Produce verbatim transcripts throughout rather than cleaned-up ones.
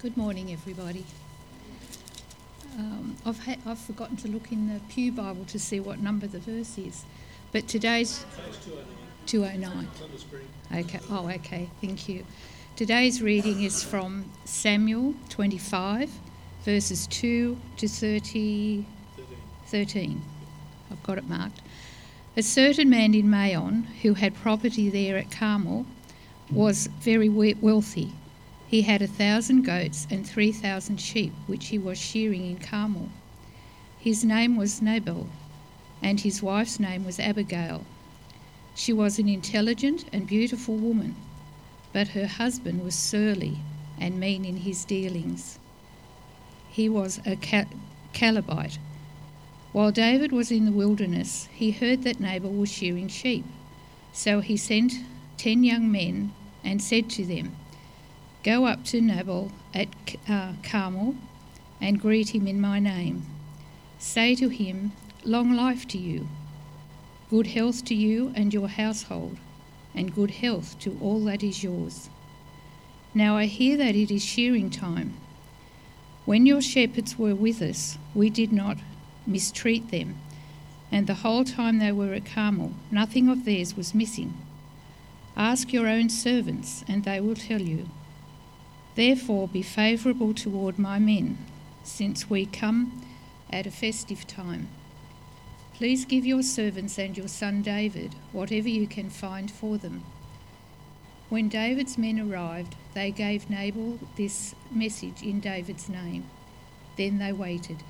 Good morning, everybody. Um, I've ha- I've forgotten to look in the Pew Bible to see what number the verse is, but today's two oh nine. Okay. Oh, okay. Thank you. Today's reading is from Samuel twenty-five, verses two to thirty, thirteen. I've got it marked. A certain man in Maon who had property there at Carmel was very wealthy. He had a thousand goats and three thousand sheep, which he was shearing in Carmel. His name was Nabal, and his wife's name was Abigail. She was an intelligent and beautiful woman, but her husband was surly and mean in his dealings. He was a Calebite. While David was in the wilderness, he heard that Nabal was shearing sheep. So he sent ten young men and said to them, "Go up to Nabal at uh, Carmel and greet him in my name. Say to him, 'Long life to you, good health to you and your household, and good health to all that is yours. Now I hear that it is shearing time. When your shepherds were with us, we did not mistreat them, and the whole time they were at Carmel, nothing of theirs was missing. Ask your own servants, and they will tell you. Therefore be favourable toward my men, since we come at a festive time. Please give your servants and your son David whatever you can find for them.'" When David's men arrived, they gave Nabal this message in David's name. Then they waited.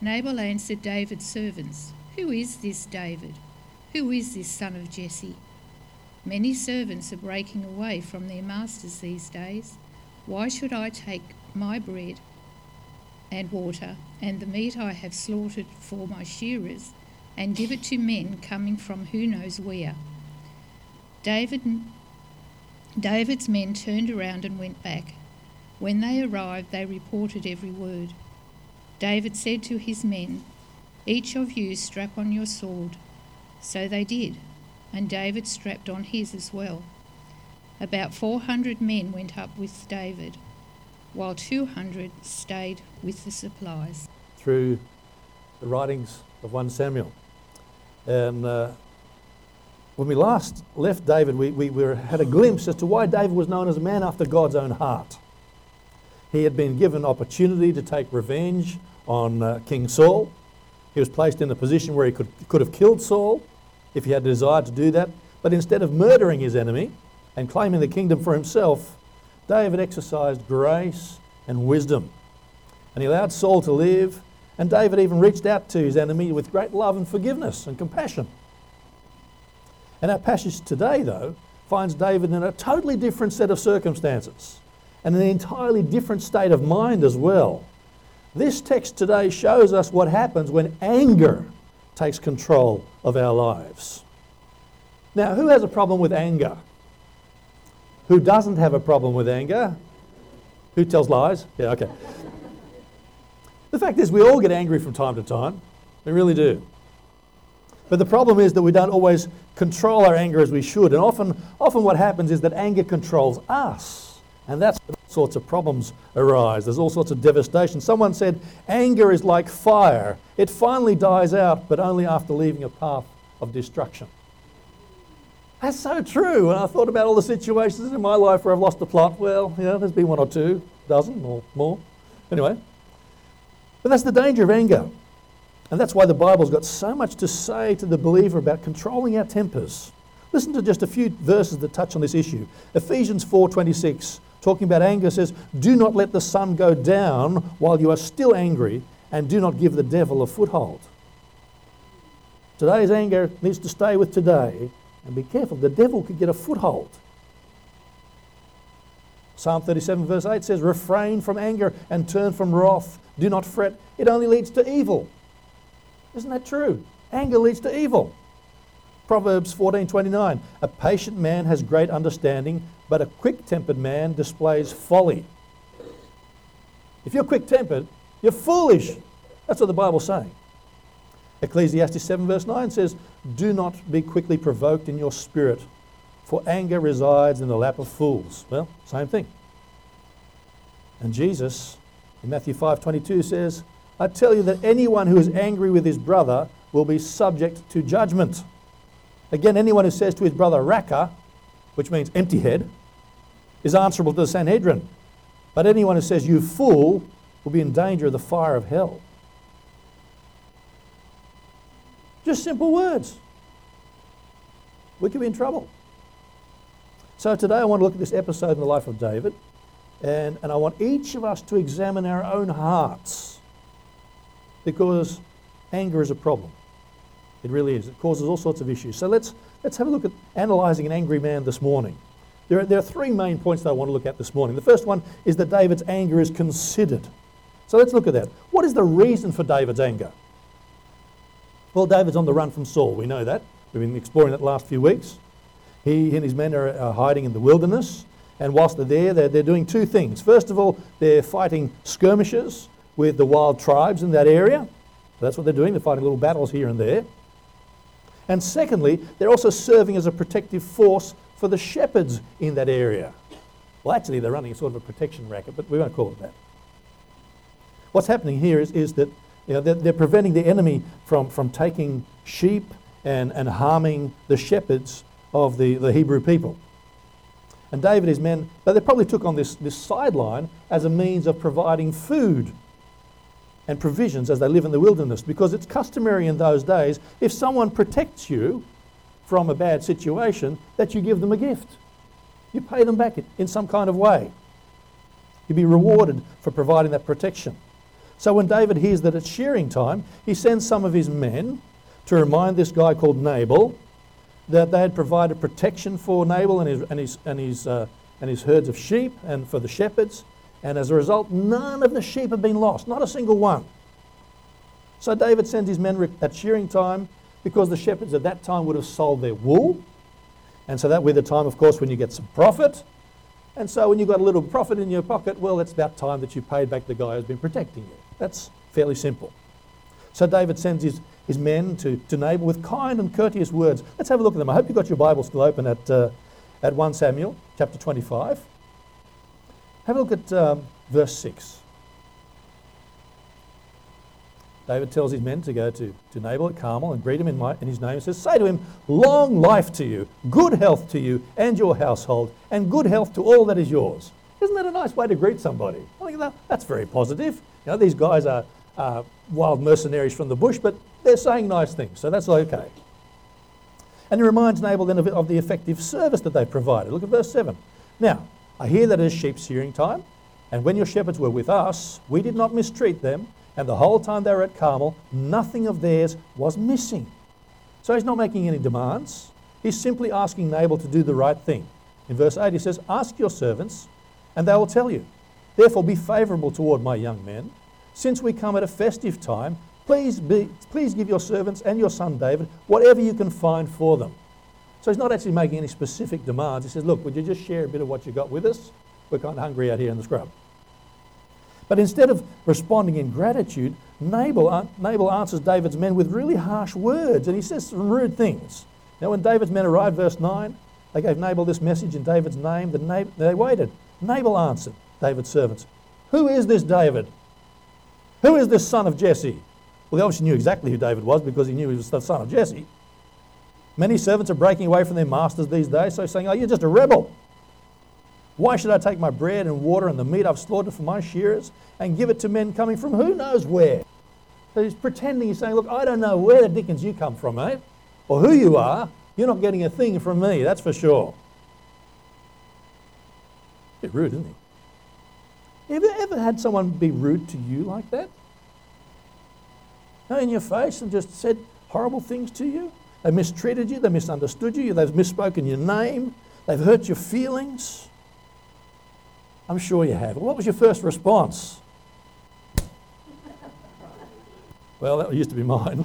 Nabal answered David's servants, "Who is this David? Who is this son of Jesse? Many servants are breaking away from their masters these days. Why should I take my bread and water and the meat I have slaughtered for my shearers and give it to men coming from who knows where?" David, David's men turned around and went back. When they arrived, they reported every word. David said to his men, "Each of you strap on your sword." So they did, and David strapped on his as well. About four hundred men went up with David, while two hundred stayed with the supplies. Through the writings of First Samuel. And uh, when we last left David, we, we were, had a glimpse as to why David was known as a man after God's own heart. He had been given opportunity to take revenge on uh, King Saul. He was placed in a position where he could, could have killed Saul if he had desired to do that. But instead of murdering his enemy and claiming the kingdom for himself, David exercised grace and wisdom. And he allowed Saul to live, and David even reached out to his enemy with great love and forgiveness and compassion. And our passage today, though, finds David in a totally different set of circumstances and an entirely different state of mind as well. This text today shows us what happens when anger takes control of our lives. Now, who has a problem with anger? Who doesn't have a problem with anger? Who tells lies? Yeah, okay. The fact is, we all get angry from time to time. We really do. But the problem is that we don't always control our anger as we should. And often, often what happens is that anger controls us. And that's when all sorts of problems arise. There's all sorts of devastation. Someone said, anger is like fire. It finally dies out, but only after leaving a path of destruction. That's so true. And I thought about all the situations in my life where I've lost the plot. Well, you know, there's been one or two, dozen or more. Anyway. But that's the danger of anger. And that's why the Bible's got so much to say to the believer about controlling our tempers. Listen to just a few verses that touch on this issue. Ephesians four twenty-six, talking about anger, says, "Do not let the sun go down while you are still angry, and do not give the devil a foothold." Today's anger needs to stay with today. And be careful, the devil could get a foothold. Psalm thirty-seven verse eight says, "Refrain from anger and turn from wrath. Do not fret. It only leads to evil." Isn't that true? Anger leads to evil. Proverbs fourteen twenty-nine, "A patient man has great understanding, but a quick-tempered man displays folly." If you're quick-tempered, you're foolish. That's what the Bible's saying. Ecclesiastes seven verse nine says, "Do not be quickly provoked in your spirit, for anger resides in the lap of fools." Well, same thing. And Jesus in Matthew five twenty-two says, I tell you that anyone who is angry with his brother will be subject to judgment. Again, anyone who says to his brother, Raka, which means empty head, is answerable to the Sanhedrin. But anyone who says, you fool, will be in danger of the fire of hell. Just simple words. We could be in trouble. So today I want to look at this episode in the life of David. And, and I want each of us to examine our own hearts. Because anger is a problem. It really is. It causes all sorts of issues. So let's let's have a look at analysing an angry man this morning. There are, there are three main points that I want to look at this morning. The first one is that David's anger is considered. So let's look at that. What is the reason for David's anger? Well, David's on the run from Saul. We know that. We've been exploring that last few weeks. He and his men are, are hiding in the wilderness. And whilst they're there, they're, they're doing two things. First of all, they're fighting skirmishes with the wild tribes in that area. So that's what they're doing. They're fighting little battles here and there. And secondly, they're also serving as a protective force for the shepherds in that area. Well, actually, they're running a sort of a protection racket, but we won't call it that. What's happening here is, is that you know, they're, they're preventing the enemy from, from taking sheep and, and harming the shepherds of the, the Hebrew people. And David and his men, but they probably took on this, this sideline as a means of providing food and provisions as they live in the wilderness, because it's customary in those days, if someone protects you from a bad situation, that you give them a gift. You pay them back in some kind of way. You'd be rewarded for providing that protection. So when David hears that it's shearing time, he sends some of his men to remind this guy called Nabal that they had provided protection for Nabal and his and his and his uh, and his herds of sheep and for the shepherds. And as a result, none of the sheep have been lost, not a single one. So David sends his men at shearing time, because the shepherds at that time would have sold their wool. And so that would be the time, of course, when you get some profit. And so when you've got a little profit in your pocket, well, it's about time that you paid back the guy who's been protecting you. That's fairly simple. So David sends his, his men to, to Nabal with kind and courteous words. Let's have a look at them. I hope you've got your Bible still open at, uh, at First Samuel chapter twenty-five. Have a look at um, verse six. David tells his men to go to, to Nabal at Carmel and greet him in, my, in his name. He says, say to him, long life to you, good health to you and your household, and good health to all that is yours. Isn't that a nice way to greet somebody? I think that, that's very positive. You know, these guys are uh, wild mercenaries from the bush, but they're saying nice things, so that's okay. And he reminds Nabal then of, of the effective service that they provided. Look at verse seven. Now, I hear that it is sheep shearing time, and when your shepherds were with us, we did not mistreat them, and the whole time they were at Carmel, nothing of theirs was missing. So he's not making any demands. He's simply asking Nabal to do the right thing. In verse eight he says, ask your servants, and they will tell you. Therefore be favourable toward my young men. Since we come at a festive time, please, be, please give your servants and your son David whatever you can find for them. So he's not actually making any specific demands. He says, look, would you just share a bit of what you got with us? We're kind of hungry out here in the scrub. But instead of responding in gratitude, Nabal, Nabal answers David's men with really harsh words, and he says some rude things. Now when David's men arrived, verse nine, they gave Nabal this message in David's name. That Nabal, they waited. Nabal answered David's servants, who is this David? Who is this son of Jesse? Well, they obviously knew exactly who David was, because he knew he was the son of Jesse. Many servants are breaking away from their masters these days, so saying, oh, you're just a rebel. Why should I take my bread and water and the meat I've slaughtered for my shearers and give it to men coming from who knows where? So he's pretending, he's saying, look, I don't know where the dickens you come from, mate, or who you are. You're not getting a thing from me, that's for sure. A bit rude, isn't he? Have you ever had someone be rude to you like that? No, in your face, and just said horrible things to you? They mistreated you, they misunderstood you, they've misspoken your name, they've hurt your feelings. I'm sure you have. What was your first response? Well, that used to be mine.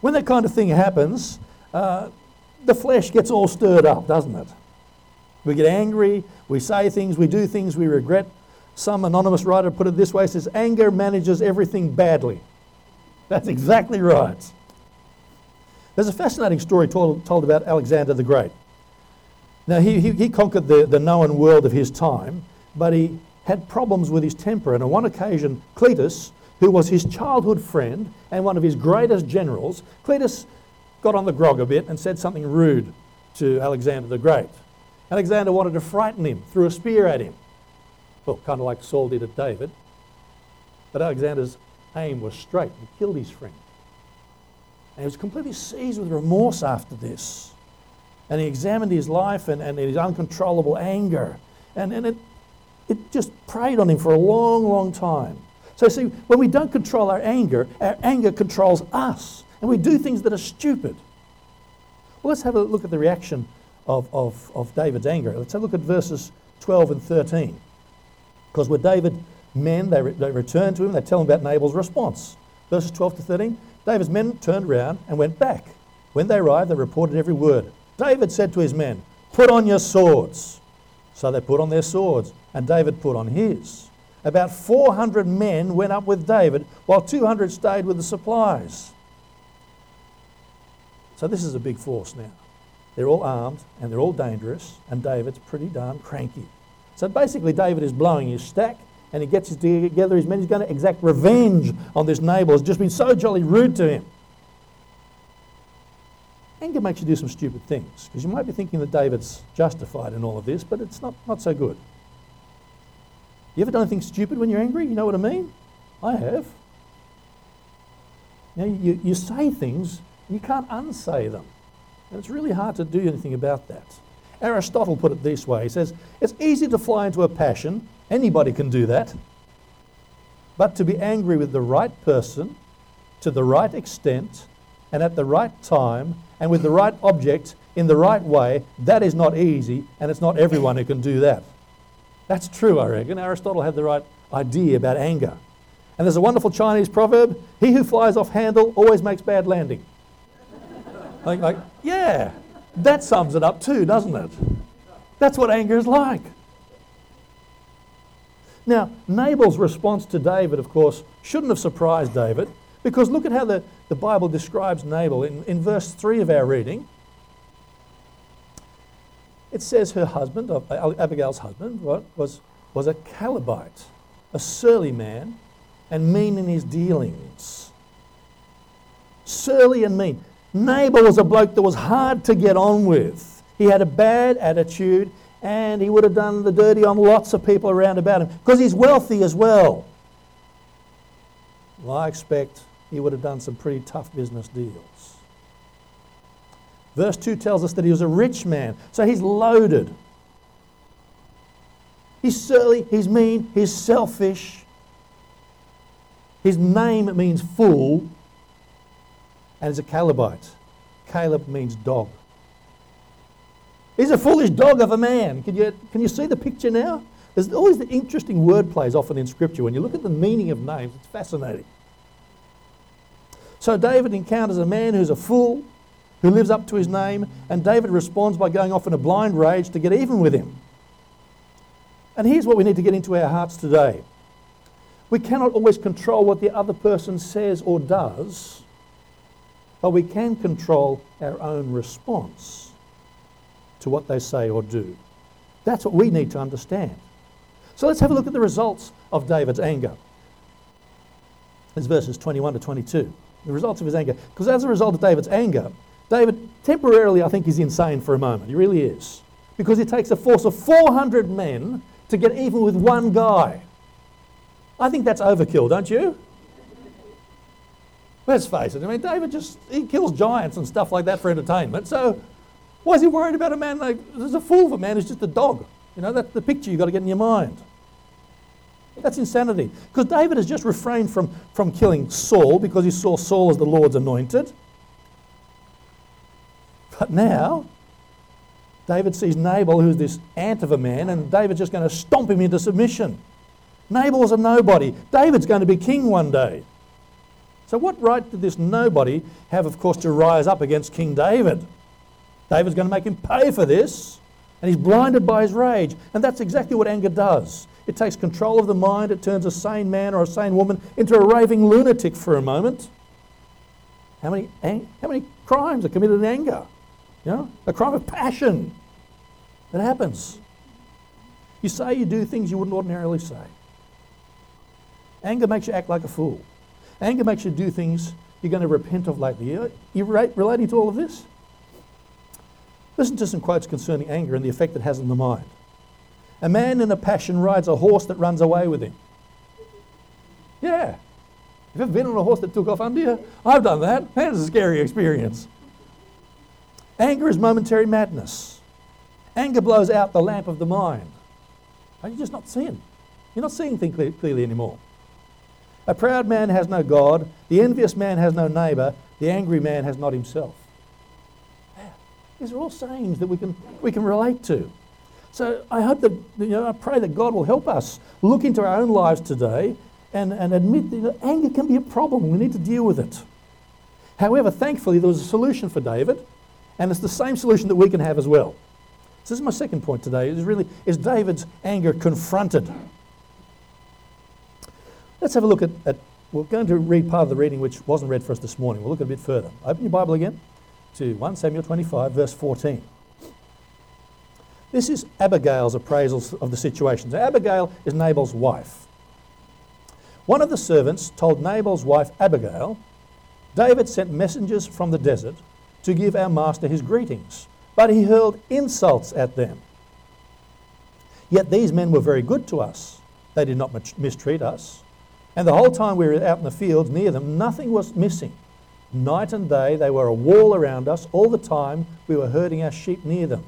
When that kind of thing happens, uh, the flesh gets all stirred up, doesn't it? We get angry, we say things, we do things we regret. Some anonymous writer put it this way, says, anger manages everything badly. That's exactly right. There's a fascinating story told, told about Alexander the Great. Now, he, he, he conquered the, the known world of his time, but he had problems with his temper. And on one occasion, Cleitus, who was his childhood friend and one of his greatest generals, Cleitus got on the grog a bit and said something rude to Alexander the Great. Alexander wanted to frighten him, threw a spear at him. Well, kind of like Saul did at David. But Alexander's aim was straight. He killed his friend. And he was completely seized with remorse after this. And he examined his life and, and his uncontrollable anger. And, and it, it just preyed on him for a long, long time. So see, when we don't control our anger, our anger controls us. And we do things that are stupid. Well, let's have a look at the reaction of, of, of David's anger. Let's have a look at verses twelve and thirteen. Because with David, men, they, re- they returned to him. They tell him about Nabal's response. Verses twelve to thirteen, David's men turned round and went back. When they arrived, they reported every word. David said to his men, "Put on your swords." So they put on their swords, and David put on his. About four hundred men went up with David, while two hundred stayed with the supplies. So this is a big force now. They're all armed, and they're all dangerous, and David's pretty darn cranky. So basically David is blowing his stack, and he gets his together his men. He's going to exact revenge on this Nabal who's just been so jolly rude to him. Anger makes you do some stupid things, because you might be thinking that David's justified in all of this, but it's not, not so good. You ever done anything stupid when you're angry? You know what I mean? I have. Now you, you say things, and you can't unsay them. And it's really hard to do anything about that. Aristotle put it this way. He says, it's easy to fly into a passion. Anybody can do that. But to be angry with the right person, to the right extent, and at the right time, and with the right object, in the right way, that is not easy, and it's not everyone who can do that. That's true, I reckon. Aristotle had the right idea about anger. And there's a wonderful Chinese proverb, he who flies off handle always makes bad landing. like, like, yeah. That sums it up too, doesn't it? That's what anger is like. Now, Nabal's response to David, of course, shouldn't have surprised David, because look at how the, the Bible describes Nabal. In, in verse three of our reading, it says her husband, Abigail's husband, right, was, was a Calebite, a surly man and mean in his dealings. Surly and mean. Nabal was a bloke that was hard to get on with. He had a bad attitude, and he would have done the dirty on lots of people around about him because he's wealthy as well. Well, I expect he would have done some pretty tough business deals. Verse two tells us that he was a rich man, so he's loaded. He's surly, he's mean, he's selfish. His name means fool. And is a Calebite. Caleb means dog. He's a foolish dog of a man. Can you, can you see the picture now? There's always the interesting word plays often in Scripture. When you look at the meaning of names, it's fascinating. So David encounters a man who's a fool, who lives up to his name, and David responds by going off in a blind rage to get even with him. And here's what we need to get into our hearts today. We cannot always control what the other person says or does, but we can control our own response to what they say or do. That's what we need to understand. So let's have a look at the results of David's anger. It's verses twenty-one to twenty-two. The results of his anger. Because as a result of David's anger, David temporarily, I think, is insane for a moment. He really is. Because it takes a force of four hundred men to get even with one guy. I think that's overkill, don't you? Let's face it, I mean, David just, he kills giants and stuff like that for entertainment, so why is he worried about a man like, there's a fool of a man who's just a dog. You know, that's the picture you've got to get in your mind. That's insanity. Because David has just refrained from, from killing Saul because he saw Saul as the Lord's anointed. But now, David sees Nabal, who's this ant of a man, and David's just going to stomp him into submission. Nabal's a nobody. David's going to be king one day. So what right did this nobody have, of course, to rise up against King David? David's going to make him pay for this, and he's blinded by his rage. And that's exactly what anger does. It takes control of the mind. It turns a sane man or a sane woman into a raving lunatic for a moment. How many ang- how many crimes are committed in anger? You know, a crime of passion. It happens. You say you do things you wouldn't ordinarily say. Anger makes you act like a fool. Anger makes you do things you're going to repent of lately. You, you relating to all of this? Listen to some quotes concerning anger and the effect it has on the mind. A man in a passion rides a horse that runs away with him. Yeah. Have you ever been on a horse that took off under you? I've done that. That is a scary experience. Anger is momentary madness. Anger blows out the lamp of the mind. Are you just not seeing? You're not seeing things clear, clearly anymore. A proud man has no God. The envious man has no neighbour. The angry man has not himself. These are all sayings that we can we can relate to. So I hope that, you know, I pray that God will help us look into our own lives today and, and admit that anger can be a problem. We need to deal with it. However, thankfully, there was a solution for David, and it's the same solution that we can have as well. So this is my second point today, is really, is David's anger confronted? Let's have a look at, at, we're going to read part of the reading which wasn't read for us this morning. We'll look a bit further. Open your Bible again to First Samuel twenty-five, verse fourteen. This is Abigail's appraisal of the situation. So Abigail is Nabal's wife. One of the servants told Nabal's wife Abigail, David sent messengers from the desert to give our master his greetings, but he hurled insults at them. Yet these men were very good to us. They did not mistreat us. And the whole time we were out in the fields near them, nothing was missing. Night and day they were a wall around us. All the time we were herding our sheep near them.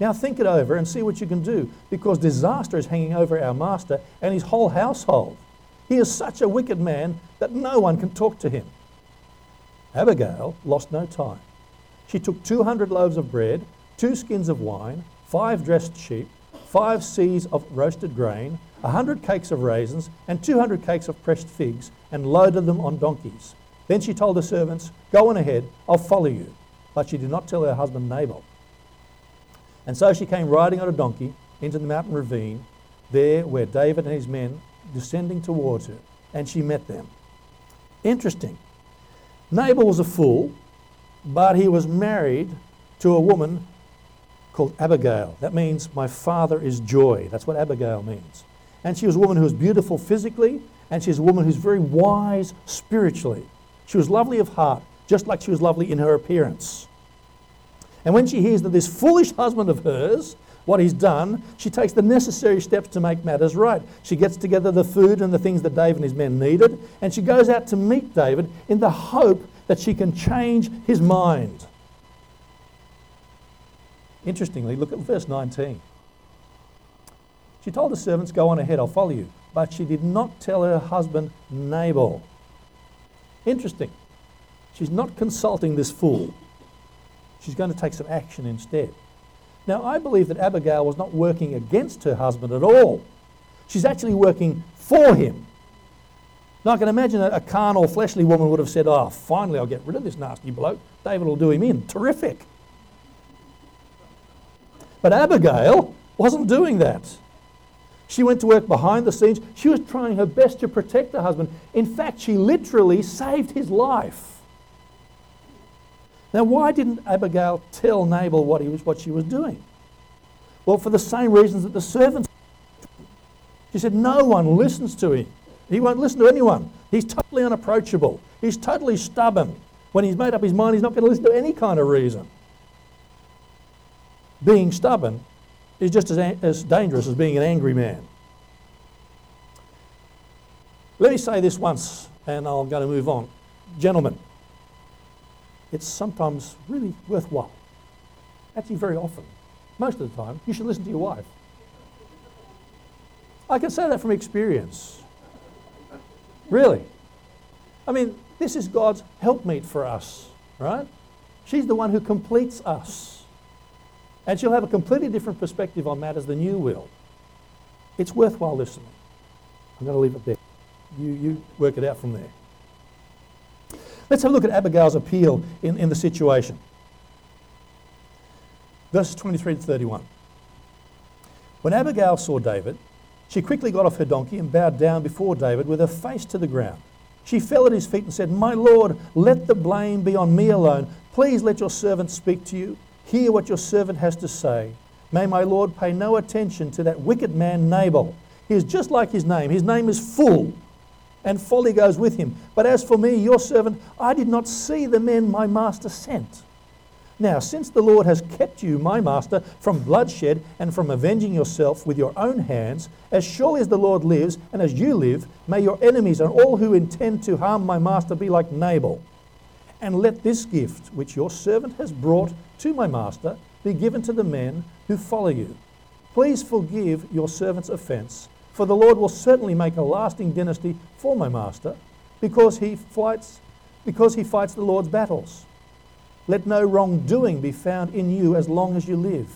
Now think it over and see what you can do, because disaster is hanging over our master and his whole household. He is such a wicked man that no one can talk to him. Abigail lost no time. She took two hundred loaves of bread, two skins of wine, five dressed sheep, five seas of roasted grain, one hundred cakes of raisins, and two hundred cakes of pressed figs, and loaded them on donkeys. Then she told her servants, Go on ahead, I'll follow you. But she did not tell her husband Nabal. And so she came riding on a donkey into the mountain ravine, there where David and his men descending towards her, and she met them. Interesting. Nabal was a fool, but he was married to a woman called Abigail. That means my father is joy. That's what Abigail means. And she was a woman who was beautiful physically, and she's a woman who's very wise spiritually. She was lovely of heart, just like she was lovely in her appearance. And when she hears that this foolish husband of hers, what he's done, she takes the necessary steps to make matters right. She gets together the food and the things that David and his men needed, and she goes out to meet David in the hope that she can change his mind. Interestingly, look at verse nineteen. She told the servants, Go on ahead, I'll follow you. But she did not tell her husband Nabal. Interesting. She's not consulting this fool. She's going to take some action instead. Now, I believe that Abigail was not working against her husband at all. She's actually working for him. Now, I can imagine a, a carnal, fleshly woman would have said, Oh, finally I'll get rid of this nasty bloke. David will do him in. Terrific. But Abigail wasn't doing that. She went to work behind the scenes. She was trying her best to protect her husband. In fact, she literally saved his life. Now, why didn't Abigail tell Nabal what he was, what she was doing? Well, for the same reasons that the servants. She said, no one listens to him. He won't listen to anyone. He's totally unapproachable. He's totally stubborn. When he's made up his mind, he's not going to listen to any kind of reason. Being stubborn is just as, as dangerous as being an angry man. Let me say this once, and I'm going to move on. Gentlemen, it's sometimes really worthwhile. Actually, very often, most of the time, you should listen to your wife. I can say that from experience. Really. I mean, this is God's helpmeet for us, right? She's the one who completes us. And she'll have a completely different perspective on matters than you will. It's worthwhile listening. I'm going to leave it there. You, you work it out from there. Let's have a look at Abigail's appeal in, in the situation. Verses twenty-three to thirty-one. When Abigail saw David, she quickly got off her donkey and bowed down before David with her face to the ground. She fell at his feet and said, My Lord, let the blame be on me alone. Please let your servant speak to you. Hear what your servant has to say. May my Lord pay no attention to that wicked man Nabal. He is just like his name. His name is fool, and folly goes with him. But as for me, your servant, I did not see the men my master sent. Now, since the Lord has kept you, my master, from bloodshed and from avenging yourself with your own hands, as surely as the Lord lives and as you live, may your enemies and all who intend to harm my master be like Nabal. And let this gift, which your servant has brought to my master, be given to the men who follow you. Please forgive your servant's offense, for the Lord will certainly make a lasting dynasty for my master, because he fights, because he fights the Lord's battles. Let no wrongdoing be found in you as long as you live.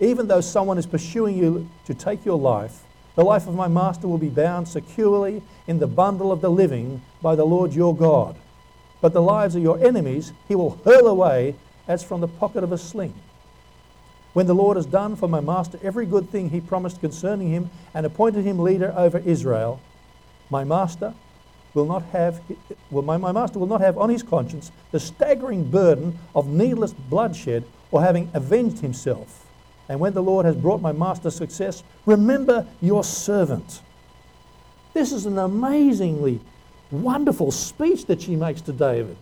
Even though someone is pursuing you to take your life, the life of my master will be bound securely in the bundle of the living by the Lord your God. But the lives of your enemies he will hurl away as from the pocket of a sling. When the Lord has done for my master every good thing he promised concerning him and appointed him leader over Israel, my master will not have will my, my master will not have on his conscience the staggering burden of needless bloodshed or having avenged himself. And when the Lord has brought my master success, remember your servant. This is an amazingly wonderful speech that she makes to David.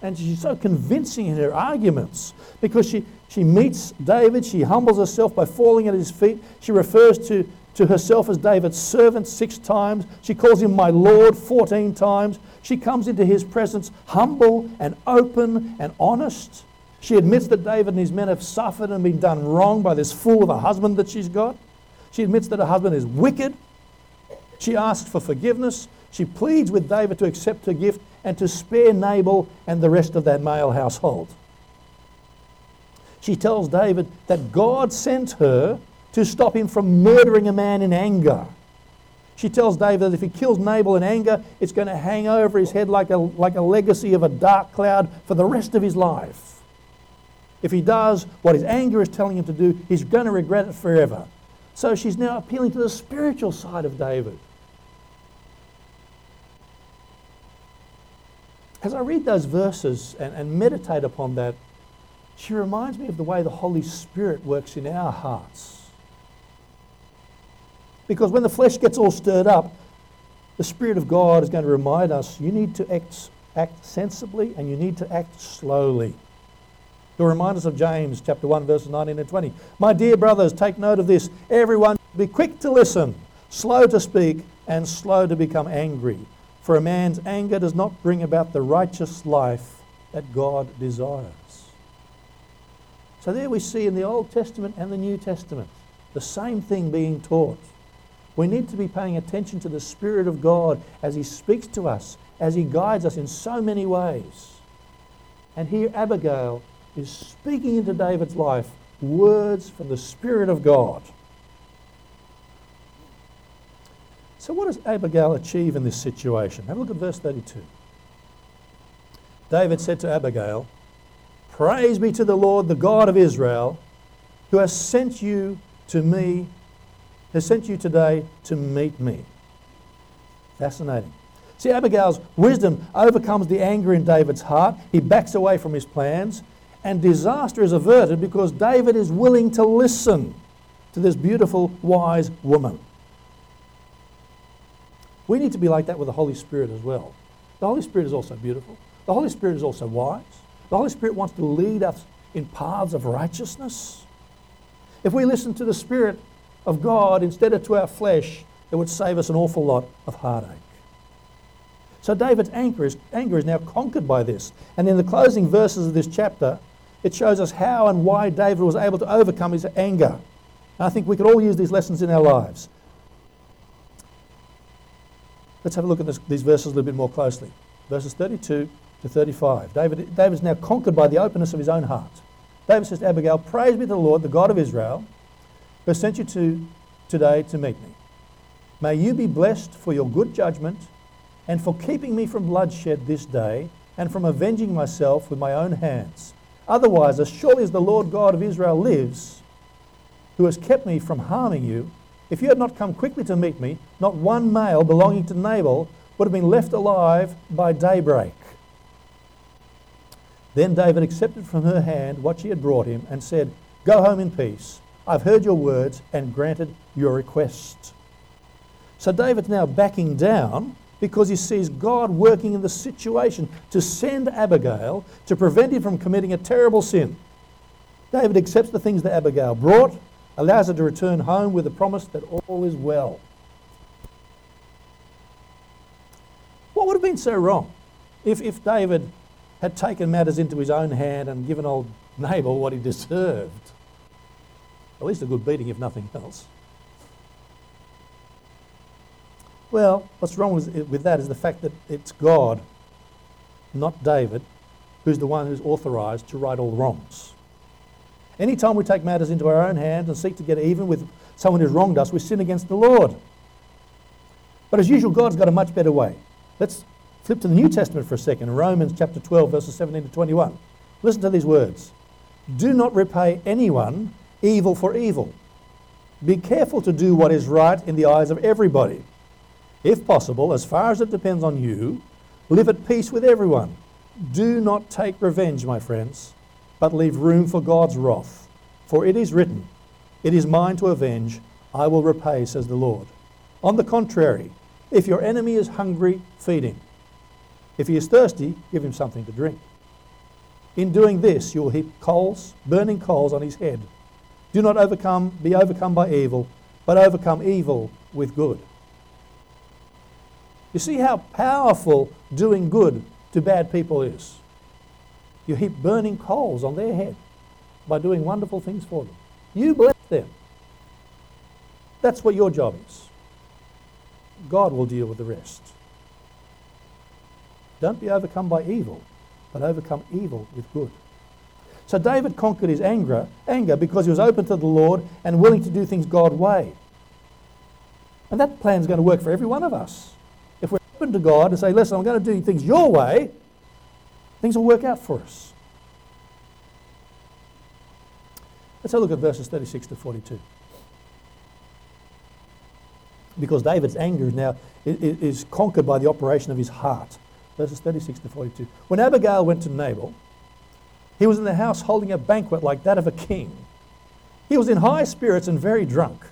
And she's so convincing in her arguments, because she, she meets David, she humbles herself by falling at his feet. She refers to to herself as David's servant six times. She calls him my Lord fourteen times. She comes into his presence humble and open and honest. She admits that David and his men have suffered and been done wrong by this fool of a husband that she's got. She admits that her husband is wicked. She asks for forgiveness. She pleads with David to accept her gift and to spare Nabal and the rest of that male household. She tells David that God sent her to stop him from murdering a man in anger. She tells David that if he kills Nabal in anger, it's going to hang over his head like a, like a legacy of a dark cloud for the rest of his life. If he does what his anger is telling him to do, he's going to regret it forever. So she's now appealing to the spiritual side of David. As I read those verses and, and meditate upon that, she reminds me of the way the Holy Spirit works in our hearts. Because when the flesh gets all stirred up, the Spirit of God is going to remind us, you need to act, act sensibly and you need to act slowly. He'll remind us of James chapter one, verses nineteen and twenty. My dear brothers, take note of this. Everyone be quick to listen, slow to speak, and slow to become angry. For a man's anger does not bring about the righteous life that God desires. So there we see in the Old Testament and the New Testament the same thing being taught. We need to be paying attention to the Spirit of God as He speaks to us, as He guides us in so many ways. And here Abigail is speaking into David's life words from the Spirit of God. So what does Abigail achieve in this situation? Have a look at verse thirty-two. David said to Abigail, "Praise be to the Lord, the God of Israel, who has sent you to me has sent you today to meet me." Fascinating. See, Abigail's wisdom overcomes the anger in David's heart. He backs away from his plans, and disaster is averted because David is willing to listen to this beautiful, wise woman. We need to be like that with the Holy Spirit as well. The Holy Spirit is also beautiful. The Holy Spirit is also wise. The Holy Spirit wants to lead us in paths of righteousness. If we listen to the Spirit of God instead of to our flesh, it would save us an awful lot of heartache. So David's anger is, anger is now conquered by this. And in the closing verses of this chapter, it shows us how and why David was able to overcome his anger. And I think we could all use these lessons in our lives. Let's have a look at this, these verses a little bit more closely. Verses thirty-two to thirty-five. David, David's now conquered by the openness of his own heart. David says to Abigail, "Praise be to the Lord, the God of Israel, who has sent you to today to meet me. May you be blessed for your good judgment and for keeping me from bloodshed this day and from avenging myself with my own hands. Otherwise, as surely as the Lord God of Israel lives, who has kept me from harming you, if you had not come quickly to meet me, not one male belonging to Nabal would have been left alive by daybreak." Then David accepted from her hand what she had brought him and said, "Go home in peace. I've heard your words and granted your request. So David's now backing down because he sees God working in the situation to send Abigail to prevent him from committing a terrible sin. David accepts the things that Abigail brought, allows her to return home with the promise that all is well. What would have been so wrong if, if David had taken matters into his own hand and given old Nabal what he deserved? At least a good beating, if nothing else. Well, what's wrong with, with that is the fact that it's God, not David, who's the one who's authorised to right all wrongs. Anytime we take matters into our own hands and seek to get even with someone who's wronged us, we sin against the Lord. But as usual, God's got a much better way. Let's flip to the New Testament for a second. Romans chapter twelve, verses seventeen to twenty-one. Listen to these words. Do not repay anyone evil for evil. Be careful to do what is right in the eyes of everybody. If possible, as far as it depends on you, live at peace with everyone. Do not take revenge, my friends, but leave room for God's wrath. For it is written, it is mine to avenge, I will repay, says the Lord. On the contrary, if your enemy is hungry, feed him. If he is thirsty, give him something to drink. In doing this, you will heap coals, burning coals on his head. Do not overcome, be overcome by evil, but overcome evil with good. You see how powerful doing good to bad people is. You heap burning coals on their head by doing wonderful things for them. You bless them. That's what your job is. God will deal with the rest. Don't be overcome by evil, but overcome evil with good. So David conquered his anger, anger because he was open to the Lord and willing to do things God's way. And that plan's going to work for every one of us. If we're open to God and say, listen, I'm going to do things your way, things will work out for us. Let's have a look at verses thirty-six to forty-two. Because David's anger now is conquered by the operation of his heart. Verses thirty-six to forty-two. When Abigail went to Nabal, he was in the house holding a banquet like that of a king. He was in high spirits and very drunk.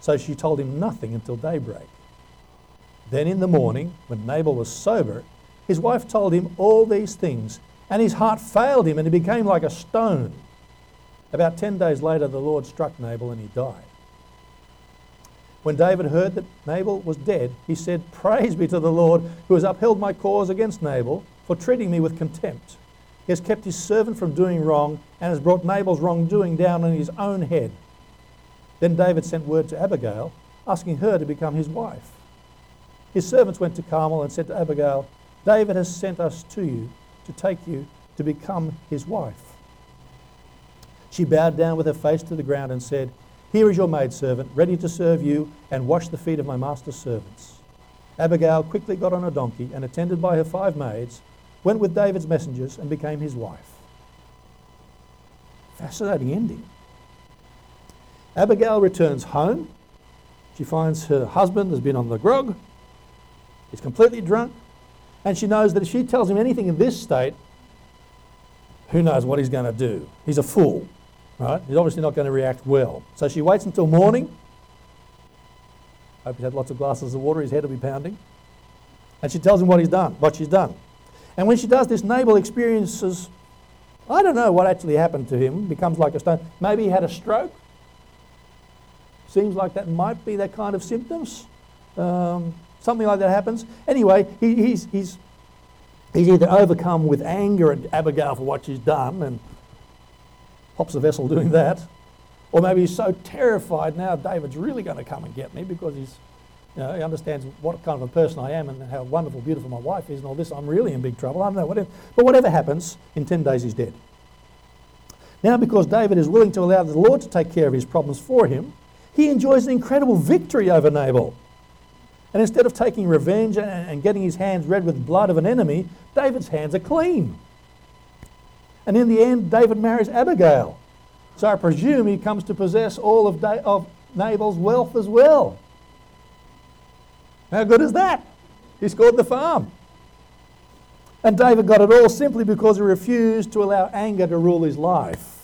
So she told him nothing until daybreak. Then in the morning, when Nabal was sober, his wife told him all these things, and his heart failed him, and he became like a stone. About ten days later, the Lord struck Nabal, and he died. When David heard that Nabal was dead, he said, Praise be to the Lord, who has upheld my cause against Nabal, for treating me with contempt. He has kept his servant from doing wrong, and has brought Nabal's wrongdoing down on his own head. Then David sent word to Abigail, asking her to become his wife. His servants went to Carmel and said to Abigail, David has sent us to you to take you to become his wife. She bowed down with her face to the ground and said, Here is your maidservant, ready to serve you and wash the feet of my master's servants. Abigail quickly got on a donkey and, attended by her five maids, went with David's messengers and became his wife. Fascinating ending. Abigail returns home. She finds her husband has been on the grog. He's completely drunk. And she knows that if she tells him anything in this state, who knows what he's going to do. He's a fool, right? He's obviously not going to react well. So she waits until morning. Hope he's had lots of glasses of water. His head will be pounding. And she tells him what he's done, what she's done. And when she does this, Nabal experiences, I don't know what actually happened to him, becomes like a stone. Maybe he had a stroke. Seems like that might be that kind of symptoms. Um... Something like that happens. Anyway, he, he's he's he's either overcome with anger at Abigail for what she's done and pops a vessel doing that, or maybe he's so terrified now David's really going to come and get me because he's, you know, he understands what kind of a person I am and how wonderful, beautiful my wife is and all this. I'm really in big trouble. I don't know whatever. But whatever happens, in ten days he's dead. Now, because David is willing to allow the Lord to take care of his problems for him, he enjoys an incredible victory over Nabal. And instead of taking revenge and getting his hands red with blood of an enemy, David's hands are clean. And in the end, David marries Abigail. So I presume he comes to possess all of, da- of Nabal's wealth as well. How good is that? He scored the farm. And David got it all simply because he refused to allow anger to rule his life.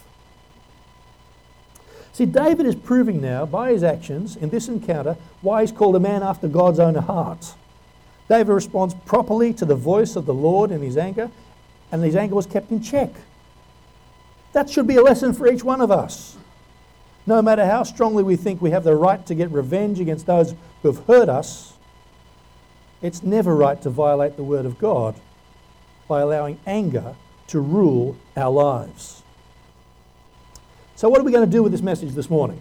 See, David is proving now by his actions in this encounter why he's called a man after God's own heart. David responds properly to the voice of the Lord in his anger, and his anger was kept in check. That should be a lesson for each one of us. No matter how strongly we think we have the right to get revenge against those who have hurt us, it's never right to violate the word of God by allowing anger to rule our lives. So what are we going to do with this message this morning?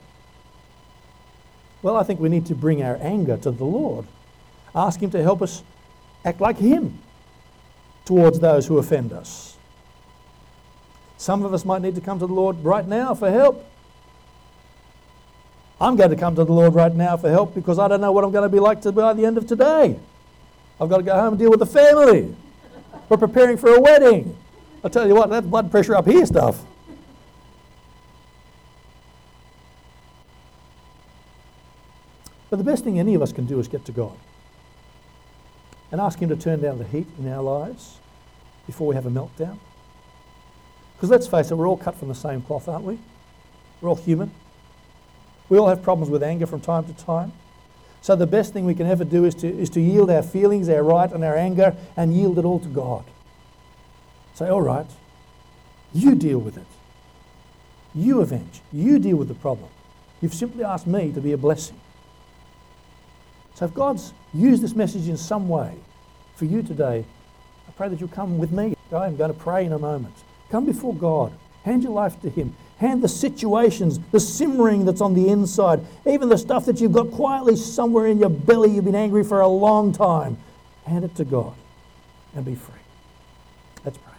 Well, I think we need to bring our anger to the Lord. Ask him to help us act like him towards those who offend us. Some of us might need to come to the Lord right now for help. I'm going to come to the Lord right now for help because I don't know what I'm going to be like to by the end of today. I've got to go home and deal with the family. We're preparing for a wedding. I tell you what, that blood pressure up here stuff. But the best thing any of us can do is get to God and ask him to turn down the heat in our lives before we have a meltdown. Because let's face it, we're all cut from the same cloth, aren't we? We're all human. We all have problems with anger from time to time. So the best thing we can ever do is to is to yield our feelings, our right and our anger, and yield it all to God. Say, all right, you deal with it. You avenge. You deal with the problem. You've simply asked me to be a blessing. So if God's used this message in some way for you today, I pray that you'll come with me. I'm going to pray in a moment. Come before God. Hand your life to him. Hand the situations, the simmering that's on the inside, even the stuff that you've got quietly somewhere in your belly you've been angry for a long time. Hand it to God and be free. Let's pray.